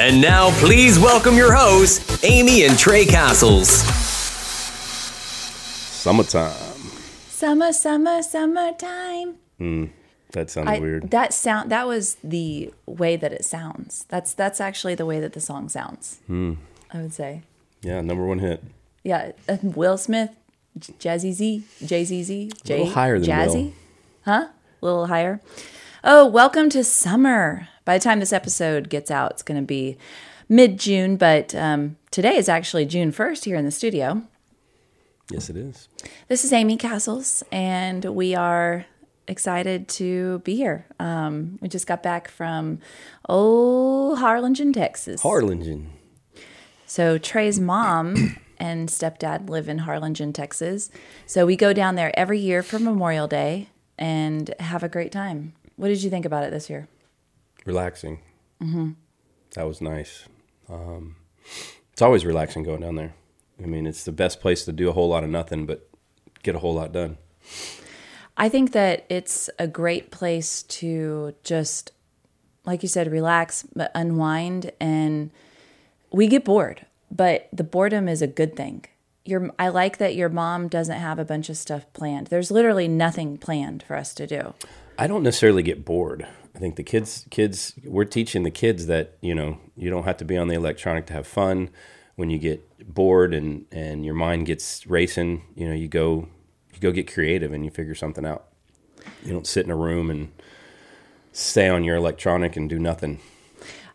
And now, please welcome your hosts, Amy and Trey Cassels. Summertime. Summertime. That sounded weird. That was the way that it sounds. That's actually the way that the song sounds, I would say. Yeah, #1 hit. Yeah, Will Smith, Jay-Z. A little higher than Jazzy. Will. Huh? A little higher. Oh, welcome to summer. By the time this episode gets out, it's going to be mid-June, but today is actually June 1st here in the studio. Yes, it is. This is Amy Castles, and we are excited to be here. We just got back from Harlingen, Texas. Harlingen. So Trey's mom and stepdad live in Harlingen, Texas. So we go down there every year for Memorial Day and have a great time. What did you think about it this year? Relaxing. Mm-hmm. That was nice. It's always relaxing going down there. I mean, it's the best place to do a whole lot of nothing, but get a whole lot done. I think that it's a great place to just, like you said, relax, but unwind. And we get bored, but the boredom is a good thing. I like that your mom doesn't have a bunch of stuff planned. There's literally nothing planned for us to do. I don't necessarily get bored. I think the kids, we're teaching the kids that, you know, you don't have to be on the electronic to have fun. When you get bored and your mind gets racing, you know, you go get creative and you figure something out. You don't sit in a room and stay on your electronic and do nothing.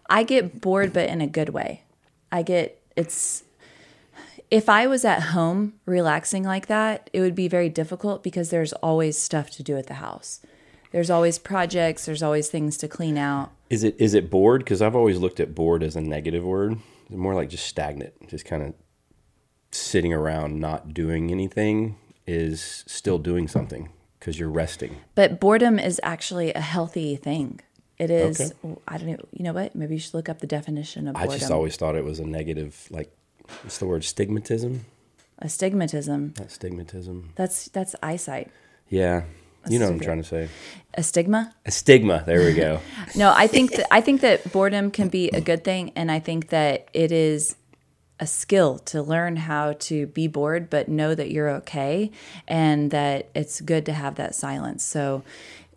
I get bored, but in a good way. If I was at home relaxing like that, it would be very difficult because there's always stuff to do at the house. There's always projects. There's always things to clean out. Is it bored? Because I've always looked at bored as a negative word. It's more like just stagnant, just kind of sitting around, not doing anything is still doing something because you're resting. But boredom is actually a healthy thing. It is. Okay. I don't know. You know what? Maybe you should look up the definition of boredom. I just always thought it was a negative. Like, what's the word? Stigmatism. Astigmatism. Not stigmatism. That's eyesight. Yeah. You know what I'm trying to say. A stigma? A stigma. There we go. No, I think that boredom can be a good thing, and I think that it is a skill to learn how to be bored, but know that you're okay and that it's good to have that silence. So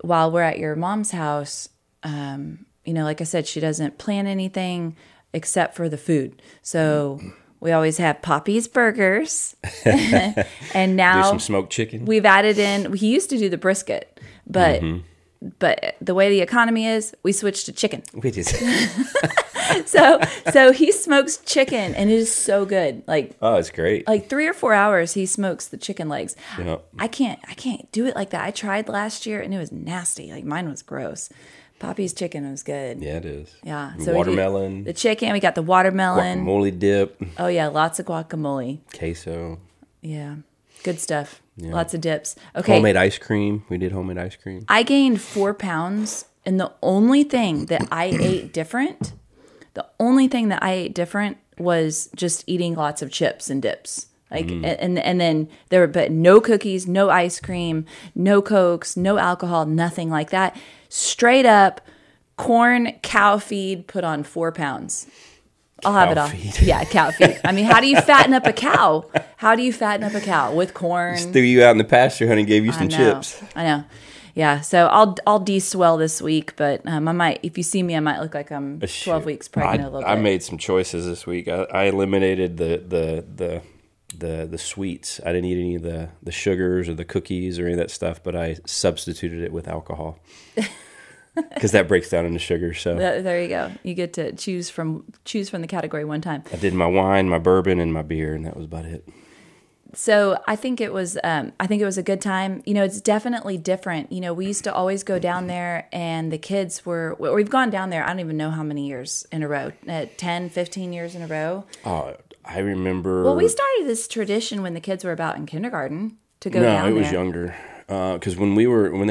while we're at your mom's house, you know, like I said, she doesn't plan anything except for the food. So we always have Poppy's burgers. And now do some smoked chicken. We've added in, he used to do the brisket, but but the way the economy is, we switched to chicken. We did. So he smokes chicken, and it is so good. Like, oh, it's great. Like 3 or 4 hours, he smokes the chicken legs. Yep. I can't do it like that. I tried last year, and it was nasty. Like mine was gross. Poppy's chicken was good. Yeah, it is. Yeah. So watermelon. The chicken. We got the watermelon. Guacamole dip. Oh yeah, lots of guacamole. Queso. Yeah, good stuff. Yeah. Lots of dips. Okay. Homemade ice cream. We did homemade ice cream. I gained 4 pounds, and the only thing that I ate different. The only thing that I ate different was just eating lots of chips and dips. Like and then there were but no cookies, no ice cream, no Cokes, no alcohol, nothing like that. Straight up corn cow feed put on 4 pounds. I'll cow have it all. Feed. Yeah, cow feed. I mean, how do you fatten up a cow? How do you fatten up a cow with corn? Just threw you out in the pasture, honey, gave you some chips. I know. Yeah, so I'll de-swell this week, but I might. If you see me, I might look like I'm 12 weeks pregnant a little bit. I made some choices this week. I eliminated the sweets. I didn't eat any of the sugars or the cookies or any of that stuff, but I substituted it with alcohol because that breaks down into sugar. So there you go. You get to choose from the category one time. I did my wine, my bourbon, and my beer, and that was about it. So I think it was a good time. You know, it's definitely different. You know, we used to always go down there, and the kids were. We've gone down there. I don't even know how many years in a row. 10, 15 years in a row. Oh, I remember. Well, we started this tradition when the kids were about in kindergarten to go down there. No, it was younger. Because when they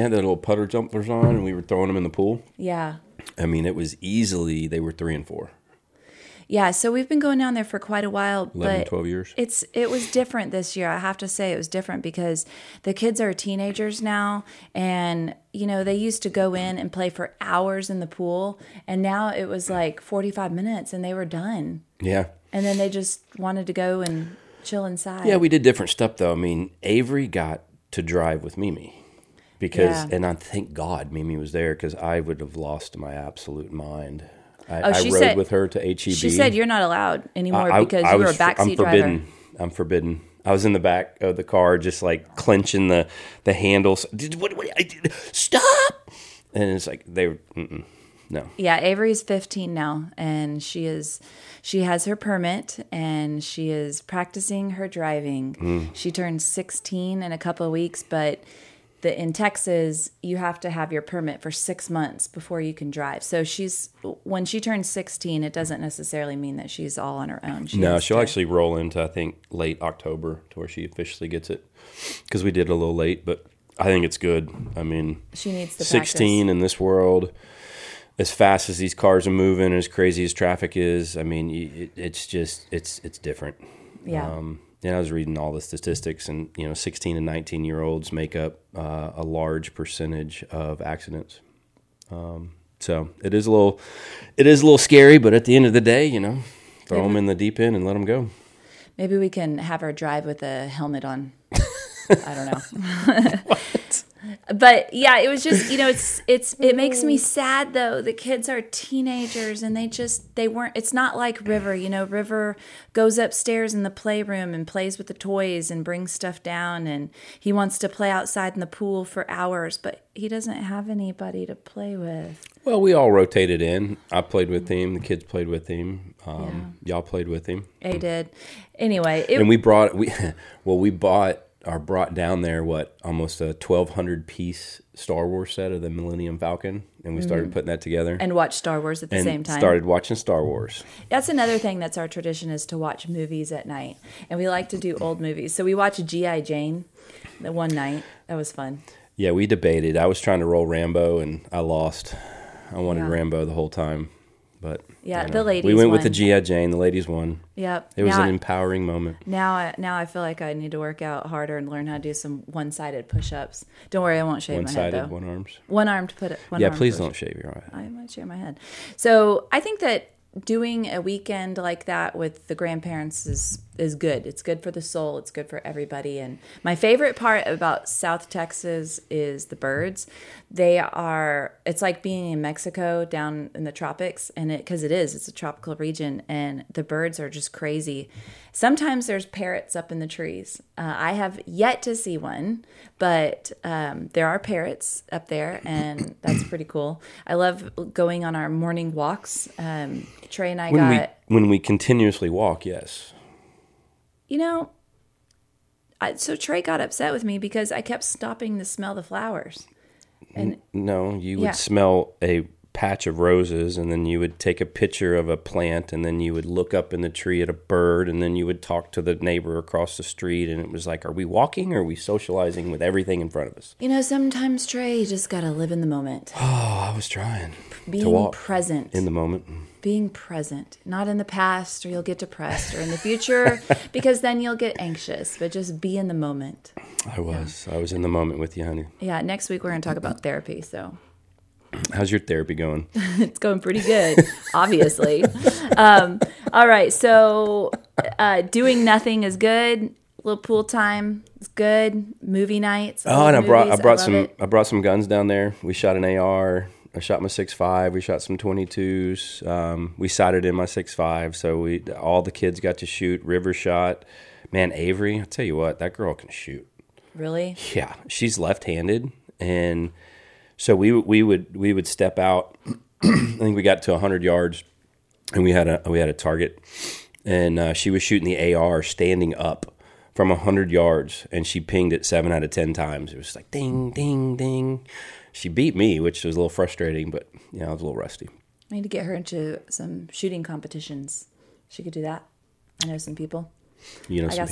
had that little putter jumpers on, and we were throwing them in the pool. Yeah. I mean, it was easily they were 3 and 4. Yeah, so we've been going down there for quite a while. 11, but 12 years. It was different this year. I have to say it was different because the kids are teenagers now, and you know they used to go in and play for hours in the pool, and now it was like 45 minutes, and they were done. Yeah. And then they just wanted to go and chill inside. Yeah, we did different stuff though. I mean, Avery got to drive with Mimi because, and I thank God Mimi was there because I would have lost my absolute mind. I rode with her to HEB. She said you're not allowed anymore because you were a backseat driver. I'm forbidden. I was in the back of the car just like clenching the handles. Stop! And it's like they were, no. Yeah, Avery's 15 now, and she has her permit, and she is practicing her driving. She turns 16 in a couple of weeks, but... in Texas, you have to have your permit for 6 months before you can drive. So when she turns 16, it doesn't necessarily mean that she's all on her own. She'll actually roll into, I think, late October to where she officially gets it because we did it a little late, but I think it's good. I mean, she needs to 16 practice. In this world, as fast as these cars are moving, as crazy as traffic is, I mean, it's different. Yeah. And I was reading all the statistics, and you know, 16 and 19-year-olds make up a large percentage of accidents. So it is a little scary, but at the end of the day, you know, throw them in the deep end and let them go. Maybe we can have her drive with a helmet on. I don't know. What? But yeah, it was just, you know, it makes me sad though. The kids are teenagers, and it's not like River, you know. River goes upstairs in the playroom and plays with the toys and brings stuff down, and he wants to play outside in the pool for hours, but he doesn't have anybody to play with. Well, we all rotated in. I played with him. The kids played with him. Y'all played with him. They did. Anyway. We brought down there almost a 1,200 piece Star Wars set of the Millennium Falcon, and we started putting that together and watched Star Wars at the same time. Started watching Star Wars. That's another thing that's our tradition, is to watch movies at night, and we like to do old movies. So we watched G.I. Jane the one night. That was fun. Yeah, we debated. I was trying to roll Rambo, and I lost. I wanted Rambo the whole time. But yeah, the ladies. We went with the G.I. Jane. The ladies won. Yep. It was an empowering moment. Now I feel like I need to work out harder and learn how to do some one-sided push-ups. Don't worry, I won't shave my head, though. One-sided, one arms. One-armed push-ups. Yeah, please don't shave your head. I might shave my head. So I think that doing a weekend like that with the grandparents is good. It's good for the soul. It's good for everybody. And my favorite part about South Texas is the birds. They are, it's like being in Mexico down in the tropics, and it's a tropical region, and the birds are just crazy. Sometimes there's parrots up in the trees. I have yet to see one, but there are parrots up there, and that's pretty cool. I love going on our morning walks. Trey and I when we continuously walk, yes. You know, so Trey got upset with me because I kept stopping to smell the flowers. And no, you would smell a patch of roses, and then you would take a picture of a plant, and then you would look up in the tree at a bird, and then you would talk to the neighbor across the street, and it was like, are we walking or are we socializing with everything in front of us? You know, sometimes, Trey, you just got to live in the moment. Oh, I was trying to walk present in the moment. Being present, not in the past, or you'll get depressed, or in the future, because then you'll get anxious, but just be in the moment. I was in the moment with you, honey. Yeah, next week we're going to talk about therapy, so. How's your therapy going? It's going pretty good, obviously. All right, so doing nothing is good. Little pool time is good. Movie nights. Oh, and I brought some guns down there. We shot an AR. I shot my 6.5. We shot some 22s. We sighted in my 6.5, so all the kids got to shoot. River shot. Man, Avery, I'll tell you what, that girl can shoot. Really? Yeah, she's left-handed, and so we would step out. I think we got to 100 yards, and we had a target, and she was shooting the AR standing up from 100 yards, and she pinged it 7 out of 10 times. It was like ding, ding, ding. She beat me, which was a little frustrating, but I was a little rusty. I need to get her into some shooting competitions. She could do that. I know some people. I got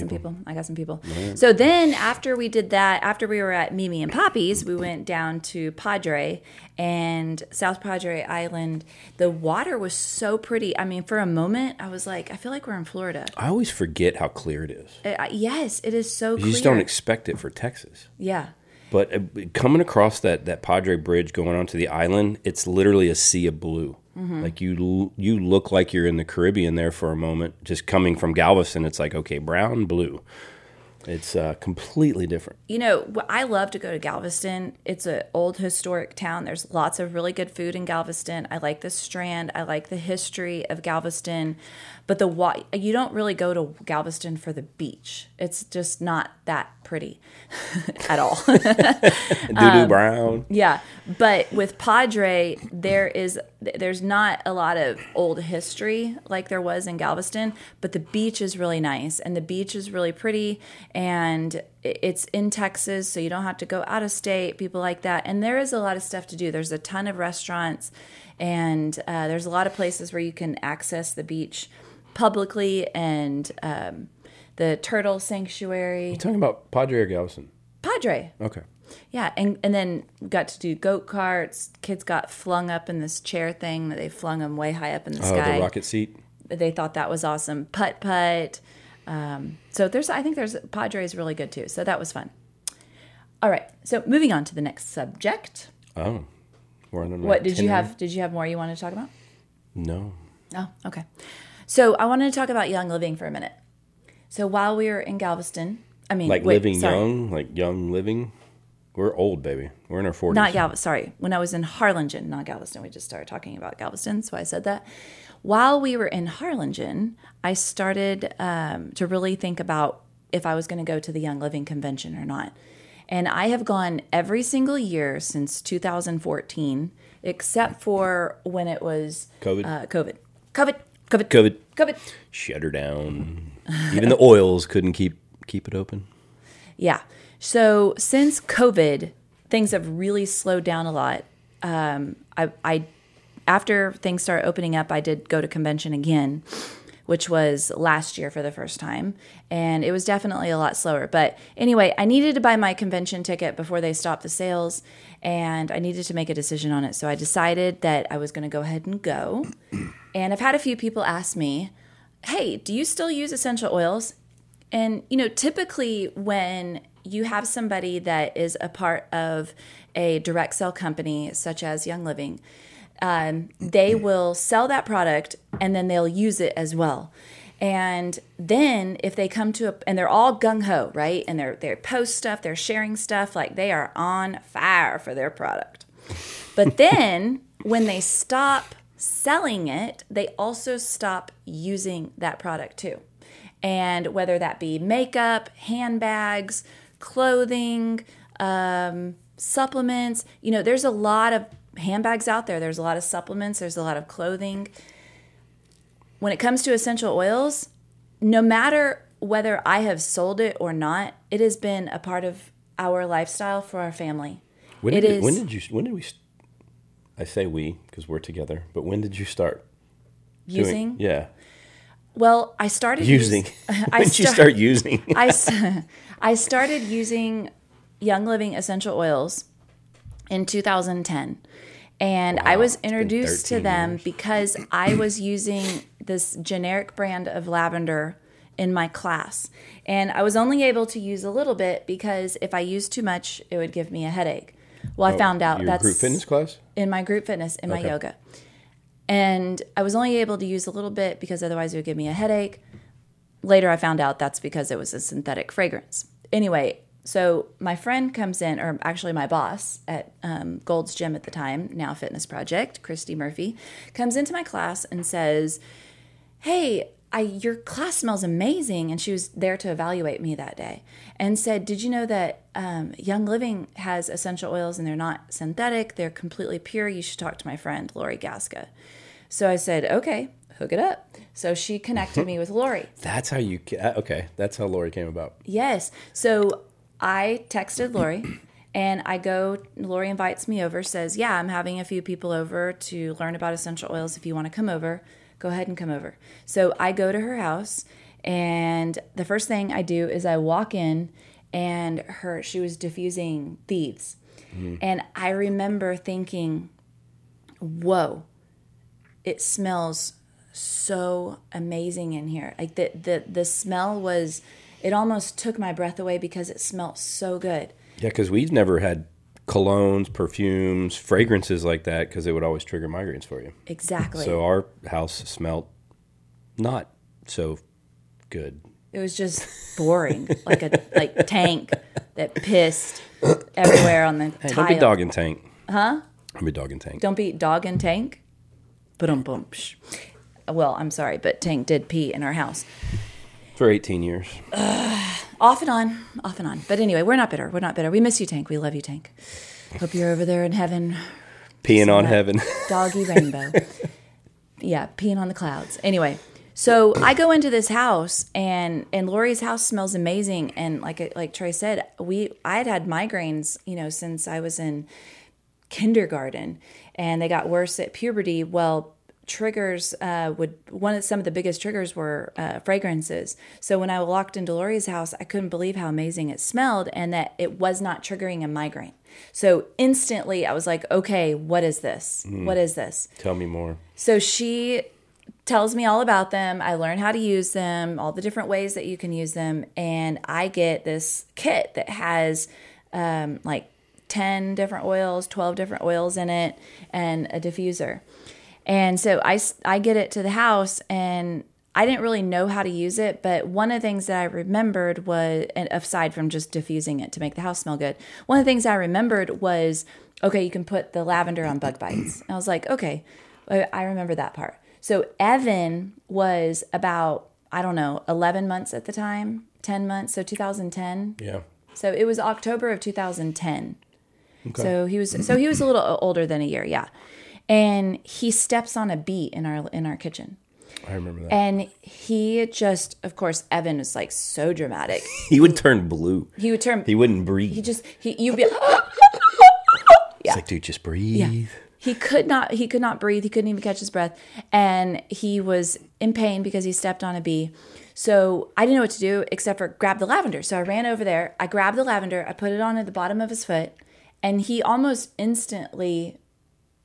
some people. Yeah. So then after we did that, after we were at Mimi and Poppy's, we went down to Padre and South Padre Island. The water was so pretty. I mean, for a moment, I was like, I feel like we're in Florida. I always forget how clear it is. Yes, it is so clear. You just don't expect it for Texas. Yeah. But coming across that Padre Bridge going onto the island, it's literally a sea of blue. Mm-hmm. Like you look like you're in the Caribbean there for a moment. Just coming from Galveston, it's like, okay, brown, blue. It's completely different. You know, I love to go to Galveston. It's an old historic town. There's lots of really good food in Galveston. I like the Strand. I like the history of Galveston. But you don't really go to Galveston for the beach. It's just not that pretty at all. Doo-doo brown. Yeah. But with Padre, there's not a lot of old history like there was in Galveston, but the beach is really nice, and the beach is really pretty, and it's in Texas, so you don't have to go out of state, people like that. And there is a lot of stuff to do. There's a ton of restaurants, and there's a lot of places where you can access the beach publicly, and the turtle sanctuary. You're talking about Padre or Galveston? Padre. Okay. Yeah, and then got to do go-karts. Kids got flung up in this chair thing that they flung them way high up in the sky. Oh, the rocket seat. They thought that was awesome. Putt-putt. So I think Padre is really good too. So that was fun. All right. So moving on to the next subject. Oh. What did you have? Did you have more you wanted to talk about? No. Oh, okay. So I wanted to talk about Young Living for a minute. So while we were in Galveston, Young Living. We're old, baby. We're in our 40s. Not Galveston. Sorry. When I was in Harlingen, not Galveston. We just started talking about Galveston, so I said that. While we were in Harlingen, I started to really think about if I was going to go to the Young Living convention or not. And I have gone every single year since 2014, except for when it was COVID. COVID. Shut her down. Even the oils couldn't keep it open. Yeah. So since COVID, things have really slowed down a lot. I after things started opening up, I did go to convention again, which was last year for the first time, and it was definitely a lot slower. But anyway, I needed to buy my convention ticket before they stopped the sales, and I needed to make a decision on it. So I decided that I was going to go ahead and go. And I've had a few people ask me, hey, do you still use essential oils? And, you know, typically when you have somebody that is a part of a direct sell company such as Young Living, they will sell that product and then they'll use it as well. And then if they come to and they're all gung-ho, right? And they post stuff, they're sharing stuff, like they are on fire for their product. But then when they stop selling it, they also stop using that product too. And whether that be makeup, handbags, clothing, supplements, you know, there's a lot of handbags out there. There's a lot of supplements. There's a lot of clothing. When it comes to essential oils, no matter whether I have sold it or not, it has been a part of our lifestyle for our family. I say we, because we're together, but when did you start using? Yeah. Well, I started using. When did you start using? I started using Young Living essential oils in 2010. And wow, I was introduced to them because I was using this generic brand of lavender in my class. And I was only able to use a little bit because if I used too much, it would give me a headache. Well, I found out that's group fitness class? In my group fitness, in my yoga. And I was only able to use a little bit because otherwise it would give me a headache. Later, I found out that's because it was a synthetic fragrance. Anyway, so my friend comes in, or actually my boss at Gold's Gym at the time, now Fitness Project, Christy Murphy, comes into my class and says, hey, your class smells amazing. And she was there to evaluate me that day and said, did you know that Young Living has essential oils and they're not synthetic? They're completely pure. You should talk to my friend, Lori Gaska. So I said, okay, hook it up. So she connected me with Lori. That's how Lori came about. Yes. So I texted Lori and Lori invites me over, says, yeah, I'm having a few people over to learn about essential oils. If you want to come over, go ahead and come over. So I go to her house, and the first thing I do is I walk in, and she was diffusing Thieves. Mm. And I remember thinking, whoa, it smells so amazing in here. Like the smell was, it almost took my breath away because it smelled so good. Yeah, because we've never had colognes, perfumes, fragrances like that, because it would always trigger migraines for you. Exactly. So our house smelled not so good. It was just boring, like tank that pissed everywhere on the tile. Don't be dog and tank. Huh? Don't be dog and tank. Don't be dog and tank. Ba-dum-bum-sh. Well, I'm sorry, but Tank did pee in our house. For 18 years. Off and on. But anyway, we're not bitter. We miss you, Tank. We love you, Tank. Hope you're over there in heaven. Peeing on heaven. Doggy rainbow. Yeah, peeing on the clouds. Anyway, so I go into this house, and Lori's house smells amazing. And like Trey said, I'd had migraines, you know, since I was in kindergarten, and they got worse at puberty. Well, triggers some of the biggest triggers were fragrances. So when I walked into Lori's house, I couldn't believe how amazing it smelled and that it was not triggering a migraine. So instantly I was like, okay, what is this? What is this? Tell me more. So she tells me all about them. I learn how to use them, all the different ways that you can use them. And I get this kit that has 10 different oils, 12 different oils in it, and a diffuser. And so I get it to the house, and I didn't really know how to use it. But one of the things that I remembered was, and aside from just diffusing it to make the house smell good, one of the things I remembered was, okay, you can put the lavender on bug bites. And I was like, okay, I remember that part. So Evan was about, I don't know, 11 months at the time, 10 months, so 2010. Yeah. So it was October of 2010. Okay. So he was a little older than a year, yeah. And he steps on a beet in our kitchen. I remember that. And he just, of course, Evan was like so dramatic. He would turn blue. He wouldn't breathe. You'd be like, yeah. It's like, dude, just breathe. Yeah. He could not breathe. He couldn't even catch his breath. And he was in pain because he stepped on a bee. So I didn't know what to do except for grab the lavender. So I ran over there. I grabbed the lavender. I put it on at the bottom of his foot. And he almost instantly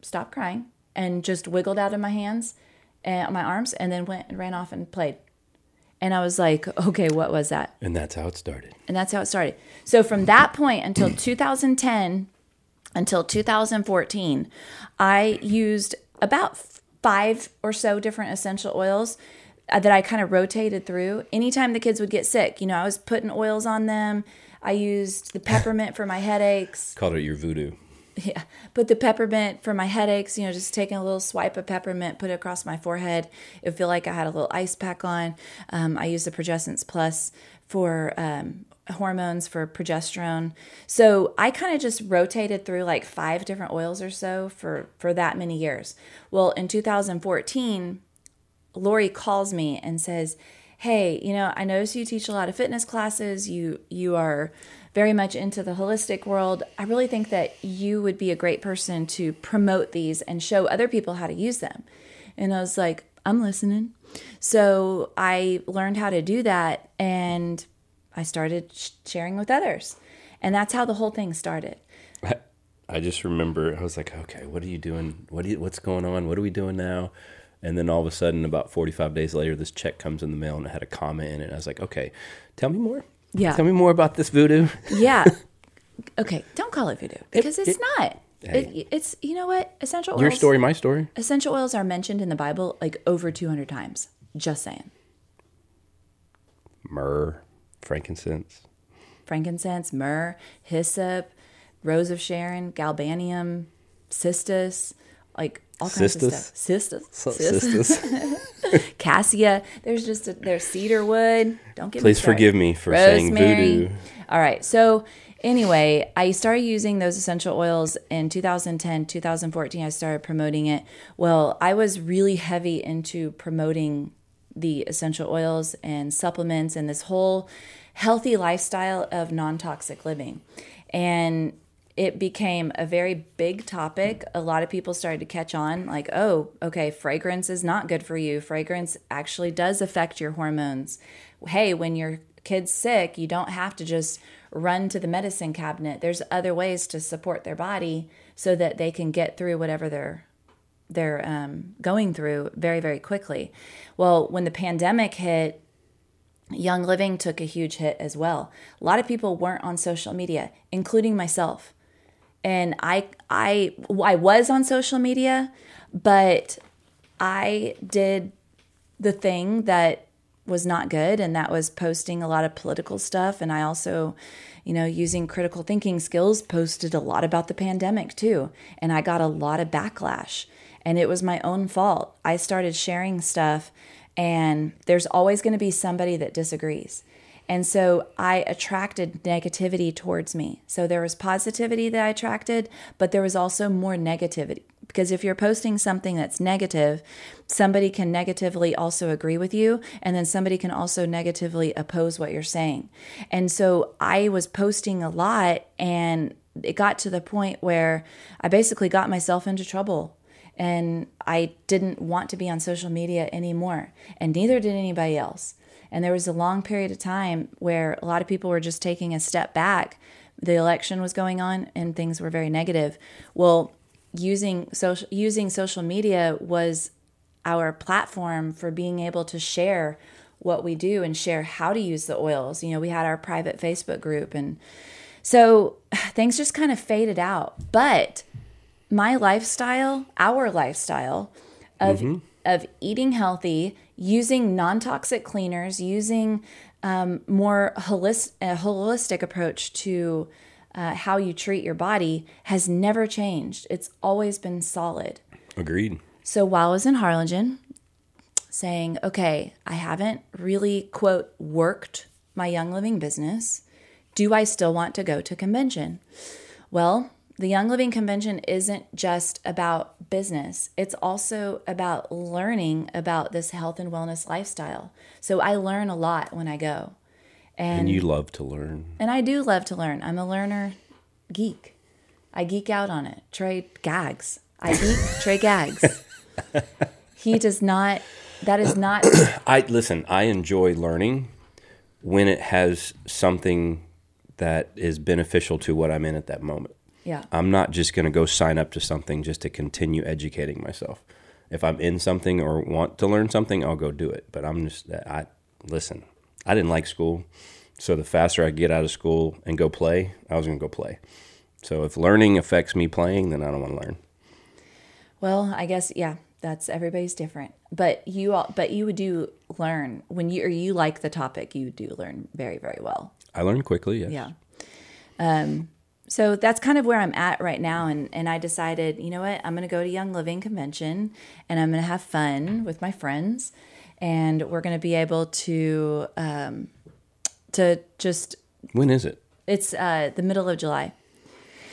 stopped crying and just wiggled out of my hands and my arms, and then went and ran off and played. And I was like, okay, what was that? And that's how it started. So from that point until 2010, until 2014, I used about 5 or so different essential oils that I kind of rotated through. Anytime the kids would get sick, you know, I was putting oils on them. I used the peppermint for my headaches. Called it your voodoo. Yeah, put the peppermint for my headaches, you know, just taking a little swipe of peppermint, put it across my forehead. It would feel like I had a little ice pack on. I used the Progessence Plus for hormones, for progesterone. So I kind of just rotated through like 5 different oils or so for that many years. Well, in 2014, Lori calls me and says, hey, you know, I notice you teach a lot of fitness classes. You are very much into the holistic world. I really think that you would be a great person to promote these and show other people how to use them. And I was like, I'm listening. So I learned how to do that, and I started sharing with others. And that's how the whole thing started. I just remember, I was like, okay, what are you doing? What's going on? What are we doing now? And then all of a sudden, about 45 days later, this check comes in the mail, and it had a comment in it. I was like, okay, tell me more. Yeah. Tell me more about this voodoo. Yeah. Okay, don't call it voodoo, because it's not. Hey. It's, you know what? Essential oils. Your story, my story. Essential oils are mentioned in the Bible like over 200 times. Just saying. Myrrh, frankincense, myrrh, hyssop, rose of Sharon, galbanum, cistus, like all kinds of stuff. Cistus. Cassia. There's cedar wood. Don't get me started. Please forgive me for saying voodoo. All right. So anyway, I started using those essential oils in 2010, 2014. I started promoting it. Well, I was really heavy into promoting the essential oils and supplements and this whole healthy lifestyle of non-toxic living. And it became a very big topic. A lot of people started to catch on, like, oh, okay, fragrance is not good for you. Fragrance actually does affect your hormones. Hey, when your kid's sick, you don't have to just run to the medicine cabinet. There's other ways to support their body so that they can get through whatever they're going through very, very quickly. Well, when the pandemic hit, Young Living took a huge hit as well. A lot of people weren't on social media, including myself. And I was on social media, but I did the thing that was not good, and that was posting a lot of political stuff. And I also, you know, using critical thinking skills, posted a lot about the pandemic too. And I got a lot of backlash, and it was my own fault. I started sharing stuff, and there's always going to be somebody that disagrees. And so I attracted negativity towards me. So there was positivity that I attracted, but there was also more negativity. Because if you're posting something that's negative, somebody can negatively also agree with you, and then somebody can also negatively oppose what you're saying. And so I was posting a lot, and it got to the point where I basically got myself into trouble. And I didn't want to be on social media anymore, and neither did anybody else. And there was a long period of time where a lot of people were just taking a step back. The election was going on, and things were very negative. Well, using social media was our platform for being able to share what we do and share how to use the oils. You know, we had our private Facebook group, and so things just kind of faded out. But my lifestyle, our lifestyle of eating healthy, using non-toxic cleaners, using more holistic approach to how you treat your body has never changed. It's always been solid. Agreed. So while I was in Harlingen saying, okay, I haven't really, quote, worked my Young Living business. Do I still want to go to convention? Well, the Young Living Convention isn't just about business. It's also about learning about this health and wellness lifestyle. So I learn a lot when I go. And you love to learn. And I do love to learn. I'm a learner geek. I geek out on it. Trey gags. I geek, Trey gags. He does not, that is not. I enjoy learning when it has something that is beneficial to what I'm in at that moment. Yeah. I'm not just going to go sign up to something just to continue educating myself. If I'm in something or want to learn something, I'll go do it. But I didn't like school. So the faster I get out of school and go play, I was going to go play. So if learning affects me playing, then I don't want to learn. Well, I guess, yeah, that's everybody's different. But you would do learn when you like the topic, you do learn very, very well. I learn quickly. Yes. Yeah. So that's kind of where I'm at right now. And I decided, you know what, I'm going to go to Young Living Convention and I'm going to have fun with my friends. And we're going to be able to just... When is it? It's the middle of July.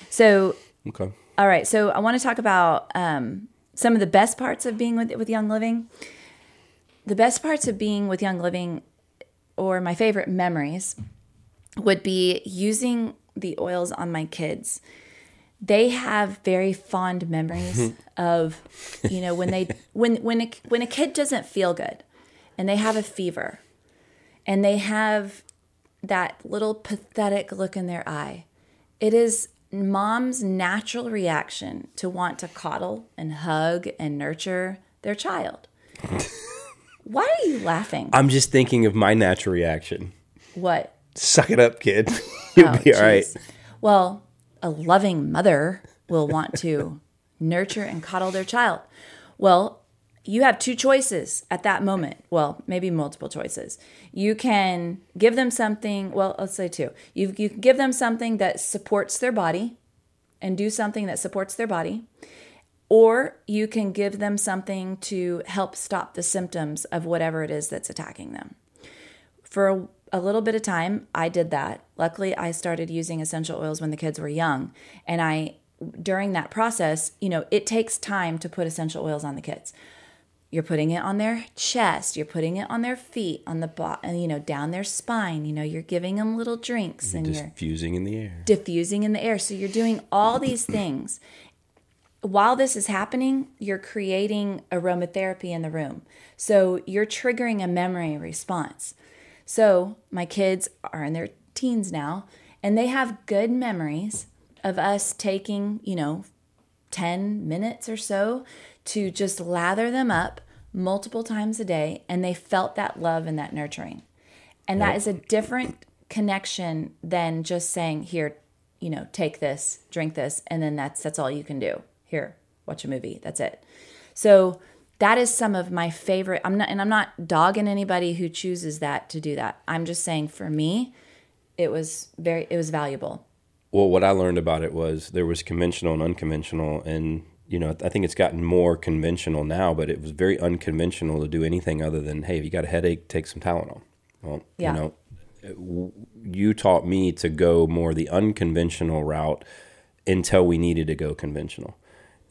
So... Okay. All right. So I want to talk about some of the best parts of being with Young Living. The best parts of being with Young Living, or my favorite memories, would be using... the oils on my kids. They have very fond memories of, you know, when a kid doesn't feel good and they have a fever and they have that little pathetic look in their eye, it is mom's natural reaction to want to coddle and hug and nurture their child. Why are you laughing? I'm just thinking of my natural reaction. What? Suck it up, kid. You'll be all right. Well, a loving mother will want to nurture and coddle their child. Well, you have two choices at that moment. Well, maybe multiple choices. You can give them something. Well, let's say two. You can give them something that supports their body and do something that supports their body. Or you can give them something to help stop the symptoms of whatever it is that's attacking them. For a little bit of time, I did that. Luckily, I started using essential oils when the kids were young. And during that process, you know, it takes time to put essential oils on the kids. You're putting it on their chest. You're putting it on their feet, on the bottom, you know, down their spine. You know, you're giving them little drinks. You're diffusing in the air. Diffusing in the air. So you're doing all these things. While this is happening, you're creating aromatherapy in the room. So you're triggering a memory response. So my kids are in their teens now, and they have good memories of us taking, you know, 10 minutes or so to just lather them up multiple times a day, and they felt that love and that nurturing. And that is a different connection than just saying, here, you know, take this, drink this, and then that's all you can do. Here, watch a movie. That's it. So... that is some of my favorite. I'm not dogging anybody who chooses that to do that. I'm just saying for me, it was valuable. Well, what I learned about it was there was conventional and unconventional, and you know, I think it's gotten more conventional now, but it was very unconventional to do anything other than, hey, if you got a headache, take some Tylenol. Well, yeah. You know, you taught me to go more the unconventional route until we needed to go conventional.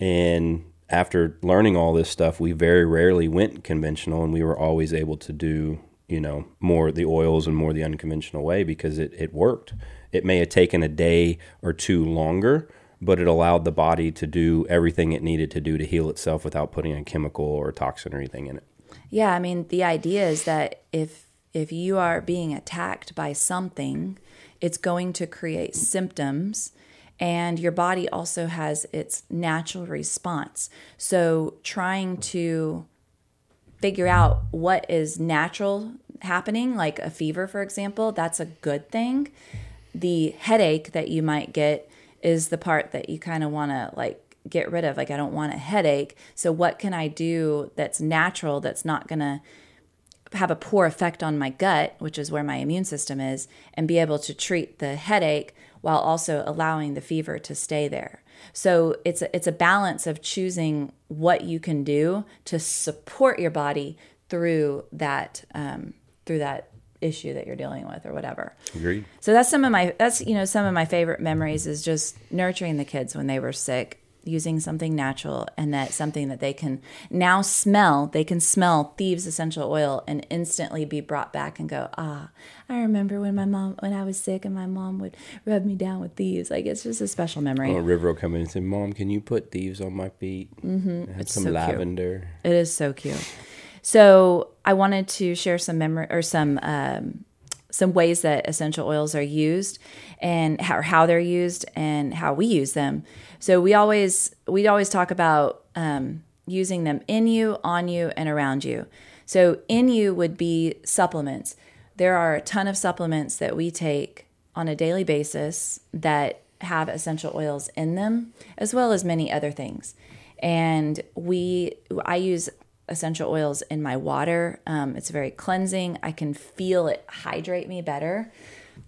And after learning all this stuff, we very rarely went conventional, and we were always able to do, you know, more the oils and more the unconventional way because it worked. It may have taken a day or two longer, but it allowed the body to do everything it needed to do to heal itself without putting a chemical or a toxin or anything in it. Yeah, I mean, the idea is that if you are being attacked by something, it's going to create symptoms. And your body also has its natural response. So trying to figure out what is natural happening, like a fever, for example, that's a good thing. The headache that you might get is the part that you kind of want to like get rid of. Like, I don't want a headache. So what can I do that's natural, that's not going to have a poor effect on my gut, which is where my immune system is, and be able to treat the headache while also allowing the fever to stay there. So it's a balance of choosing what you can do to support your body through that issue that you're dealing with or whatever. Agreed. So that's some of my favorite memories is just nurturing the kids when they were sick, using something natural, and that's something that they can now smell. They can smell Thieves essential oil and instantly be brought back and go, I remember when I was sick and my mom would rub me down with Thieves. Like, it's just a special memory. Oh, River will come in and say, Mom, can you put Thieves on my feet? Mm-hmm. Have some lavender. Cute. It is so cute. So I wanted to share some memory or some ways that essential oils are used and how they're used and how we use them. So we always talk about using them in you, on you, and around you. So in you would be supplements. There are a ton of supplements that we take on a daily basis that have essential oils in them, as well as many other things. And I use essential oils in my water. It's very cleansing. I can feel it hydrate me better.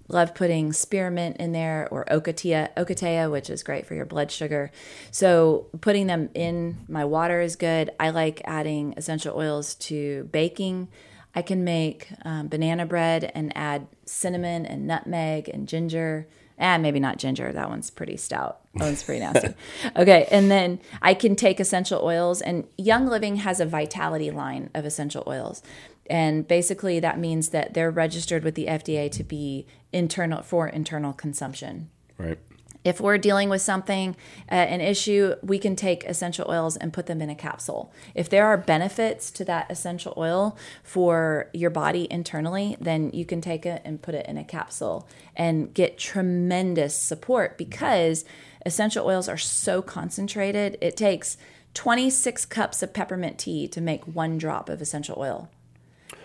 Love putting spearmint in there, or okatea, which is great for your blood sugar. So putting them in my water is good. I like adding essential oils to baking. I can make banana bread and add cinnamon and nutmeg and ginger. Maybe not ginger. That one's pretty stout. That one's pretty nasty. Okay, and then I can take essential oils. And Young Living has a vitality line of essential oils. And basically that means that they're registered with the FDA to be internal consumption. Right. If we're dealing with something, an issue, we can take essential oils and put them in a capsule. If there are benefits to that essential oil for your body internally, then you can take it and put it in a capsule and get tremendous support, because essential oils are so concentrated. It takes 26 cups of peppermint tea to make one drop of essential oil.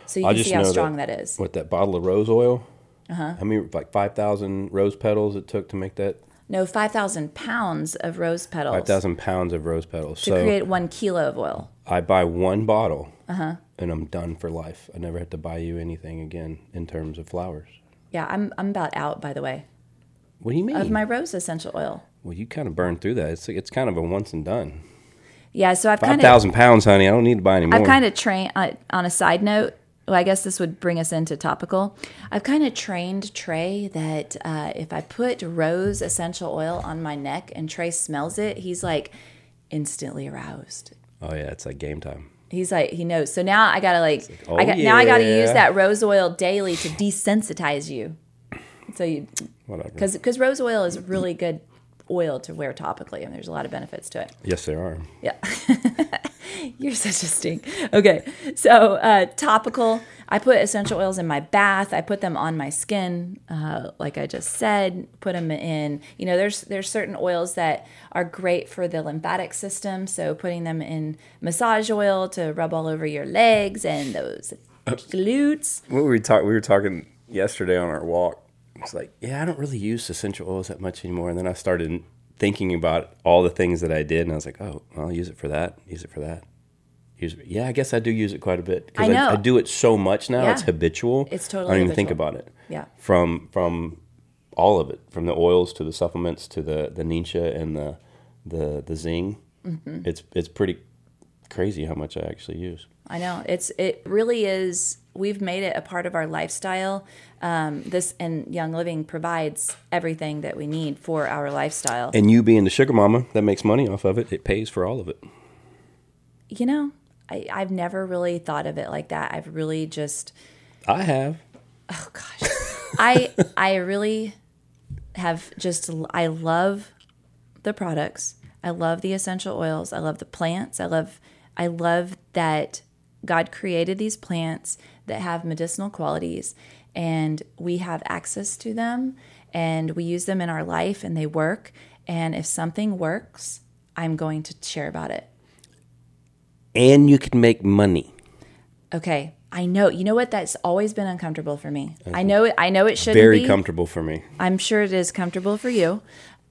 So you can see how strong that is. What, that bottle of rose oil? Uh-huh. How many, like 5,000 rose petals it took to make that? No, 5,000 pounds of rose petals. 5,000 pounds of rose petals. To create 1 kilo of oil. I buy one bottle, and I'm done for life. I never have to buy you anything again in terms of flowers. Yeah, I'm about out, by the way. What do you mean? Of my rose essential oil. Well, you kind of burned through that. It's kind of a once and done. Yeah, so I've kind of... 5,000 pounds, honey. I don't need to buy any more. I've kind of trained, on a side note... Well, I guess this would bring us into topical. I've kind of trained Trey that if I put rose essential oil on my neck and Trey smells it, he's like instantly aroused. Oh yeah, it's like game time. He's like, he knows. So now I gotta now I gotta use that rose oil daily to desensitize you. So you, whatever, because rose oil is really good oil to wear topically, and there's a lot of benefits to it. Yes, there are. Yeah. You're such a stink. Okay, so topical. I put essential oils in my bath. I put them on my skin, like I just said. Put them in. You know, there's certain oils that are great for the lymphatic system. So putting them in massage oil to rub all over your legs and those glutes. What we were talking yesterday on our walk. It's like, yeah, I don't really use essential oils that much anymore. And then I started thinking about all the things that I did, and I was like, oh, well, I'll use it for that, use it. Yeah, I guess I do use it quite a bit. Because I do it so much now, yeah. It's habitual. It's totally habitual. I don't even think about it. Yeah. From all of it, from the oils to the supplements to the Ningxia and the Zing. Mm-hmm. It's pretty crazy how much I actually use. I know. It really is. We've made it a part of our lifestyle. This and Young Living provides everything that we need for our lifestyle. And you being the sugar mama that makes money off of it, it pays for all of it. You know, I've never really thought of it like that. I've really just... I have. Oh, gosh. I really have just... I love the products. I love the essential oils. I love the plants. I love that... God created these plants that have medicinal qualities, and we have access to them, and we use them in our life, and they work. And if something works, I'm going to share about it. And you can make money. Okay. I know. You know what? That's always been uncomfortable for me. Okay. I know it shouldn't be. Very comfortable for me. I'm sure it is comfortable for you.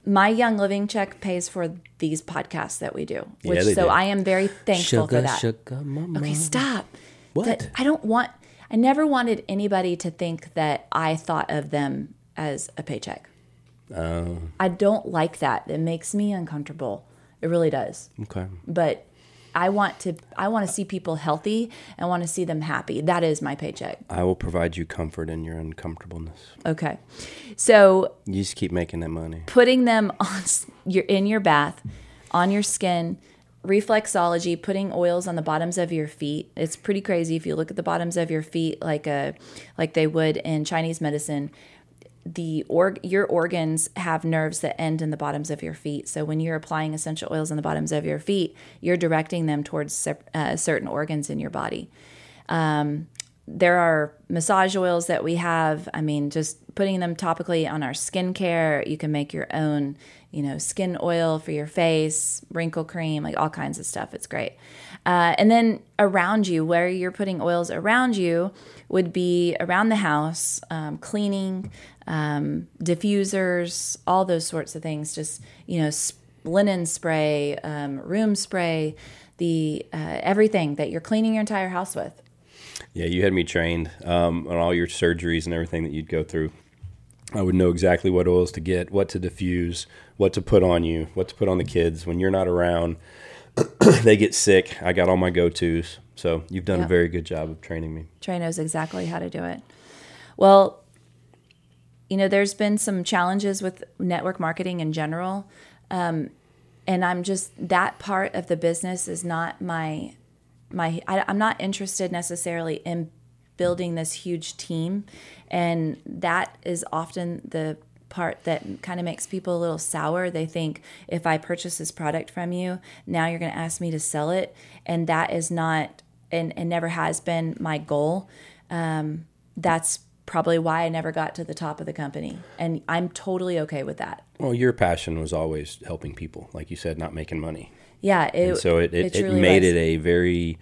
My Young Living check pays for these podcasts that we do, so I am very thankful for that. Sugar mama. Okay, stop. What? I never wanted anybody to think that I thought of them as a paycheck. Oh. I don't like that. It makes me uncomfortable. It really does. Okay. But I want to see people healthy and want to see them happy. That is my paycheck. I will provide you comfort in your uncomfortableness. Okay. So you just keep making that money. Putting them on in your bath, on your skin, reflexology, putting oils on the bottoms of your feet. It's pretty crazy if you look at the bottoms of your feet like they would in Chinese medicine. Your organs have nerves that end in the bottoms of your feet. So when you're applying essential oils on the bottoms of your feet, you're directing them towards certain organs in your body. There are massage oils that we have. I mean, just putting them topically on our skincare. You can make your own, skin oil for your face, wrinkle cream, like all kinds of stuff. It's great. And then around you, where you're putting oils around you would be around the house, cleaning, diffusers, all those sorts of things. Just linen spray, room spray, the everything that you're cleaning your entire house with. Yeah, you had me trained on all your surgeries and everything that you'd go through. I would know exactly what oils to get, what to diffuse, what to put on you, what to put on the kids. When you're not around, they get sick. I got all my go-tos. So you've done a very good job of training me. Trey knows exactly how to do it. Well, you know, there's been some challenges with network marketing in general. And I'm just, that part of the business is not my, I'm not interested necessarily in building this huge team. And that is often the part that kind of makes people a little sour. They think, if I purchase this product from you, now you're going to ask me to sell it. And that is not, and never has been my goal. That's probably why I never got to the top of the company. And I'm totally okay with that. Well, your passion was always helping people, like you said, not making money. Yeah. It made it a very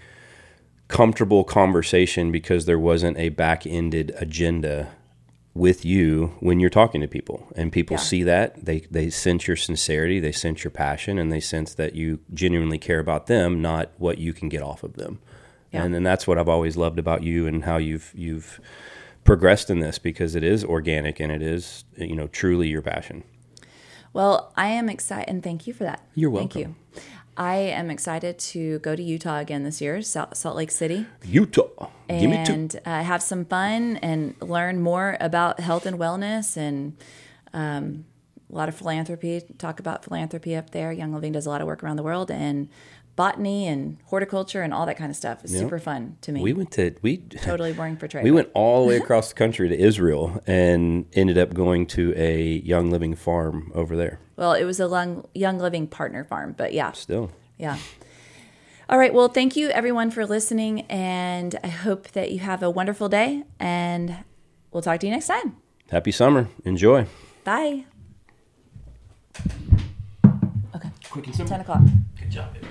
comfortable conversation because there wasn't a back-ended agenda with you when you're talking to people, and people see that they sense your sincerity, they sense your passion, and they sense that you genuinely care about them, not what you can get off of them. And then that's what I've always loved about you and how you've progressed in this, because it is organic and it is, you know, truly your passion. Well, I am excited, and thank you for that. You're welcome. Thank you. I am excited to go to Utah again this year, Salt Lake City. Utah. Give me two. And have some fun and learn more about health and wellness, and a lot of philanthropy. Talk about philanthropy up there. Young Living does a lot of work around the world, and botany and horticulture and all that kind of stuff is super fun to me. Totally boring for Trey. We went all the way across the country to Israel and ended up going to a Young Living farm over there. Well, it was a Young Living partner farm, but still. Yeah. All right. Well, thank you everyone for listening, and I hope that you have a wonderful day, and we'll talk to you next time. Happy summer. Enjoy. Bye. Okay. Quick and simple. 10 o'clock. Good job, baby.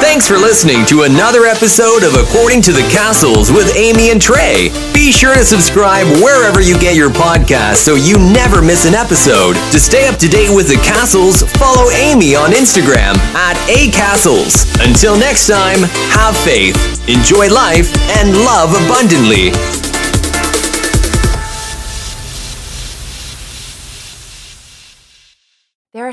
Thanks for listening to another episode of According to the Castles with Amy and Trey. Be sure to subscribe wherever you get your podcast so you never miss an episode. To stay up to date with the Castles, follow Amy on Instagram @acastles. Until next time, have faith, enjoy life, and love abundantly. There are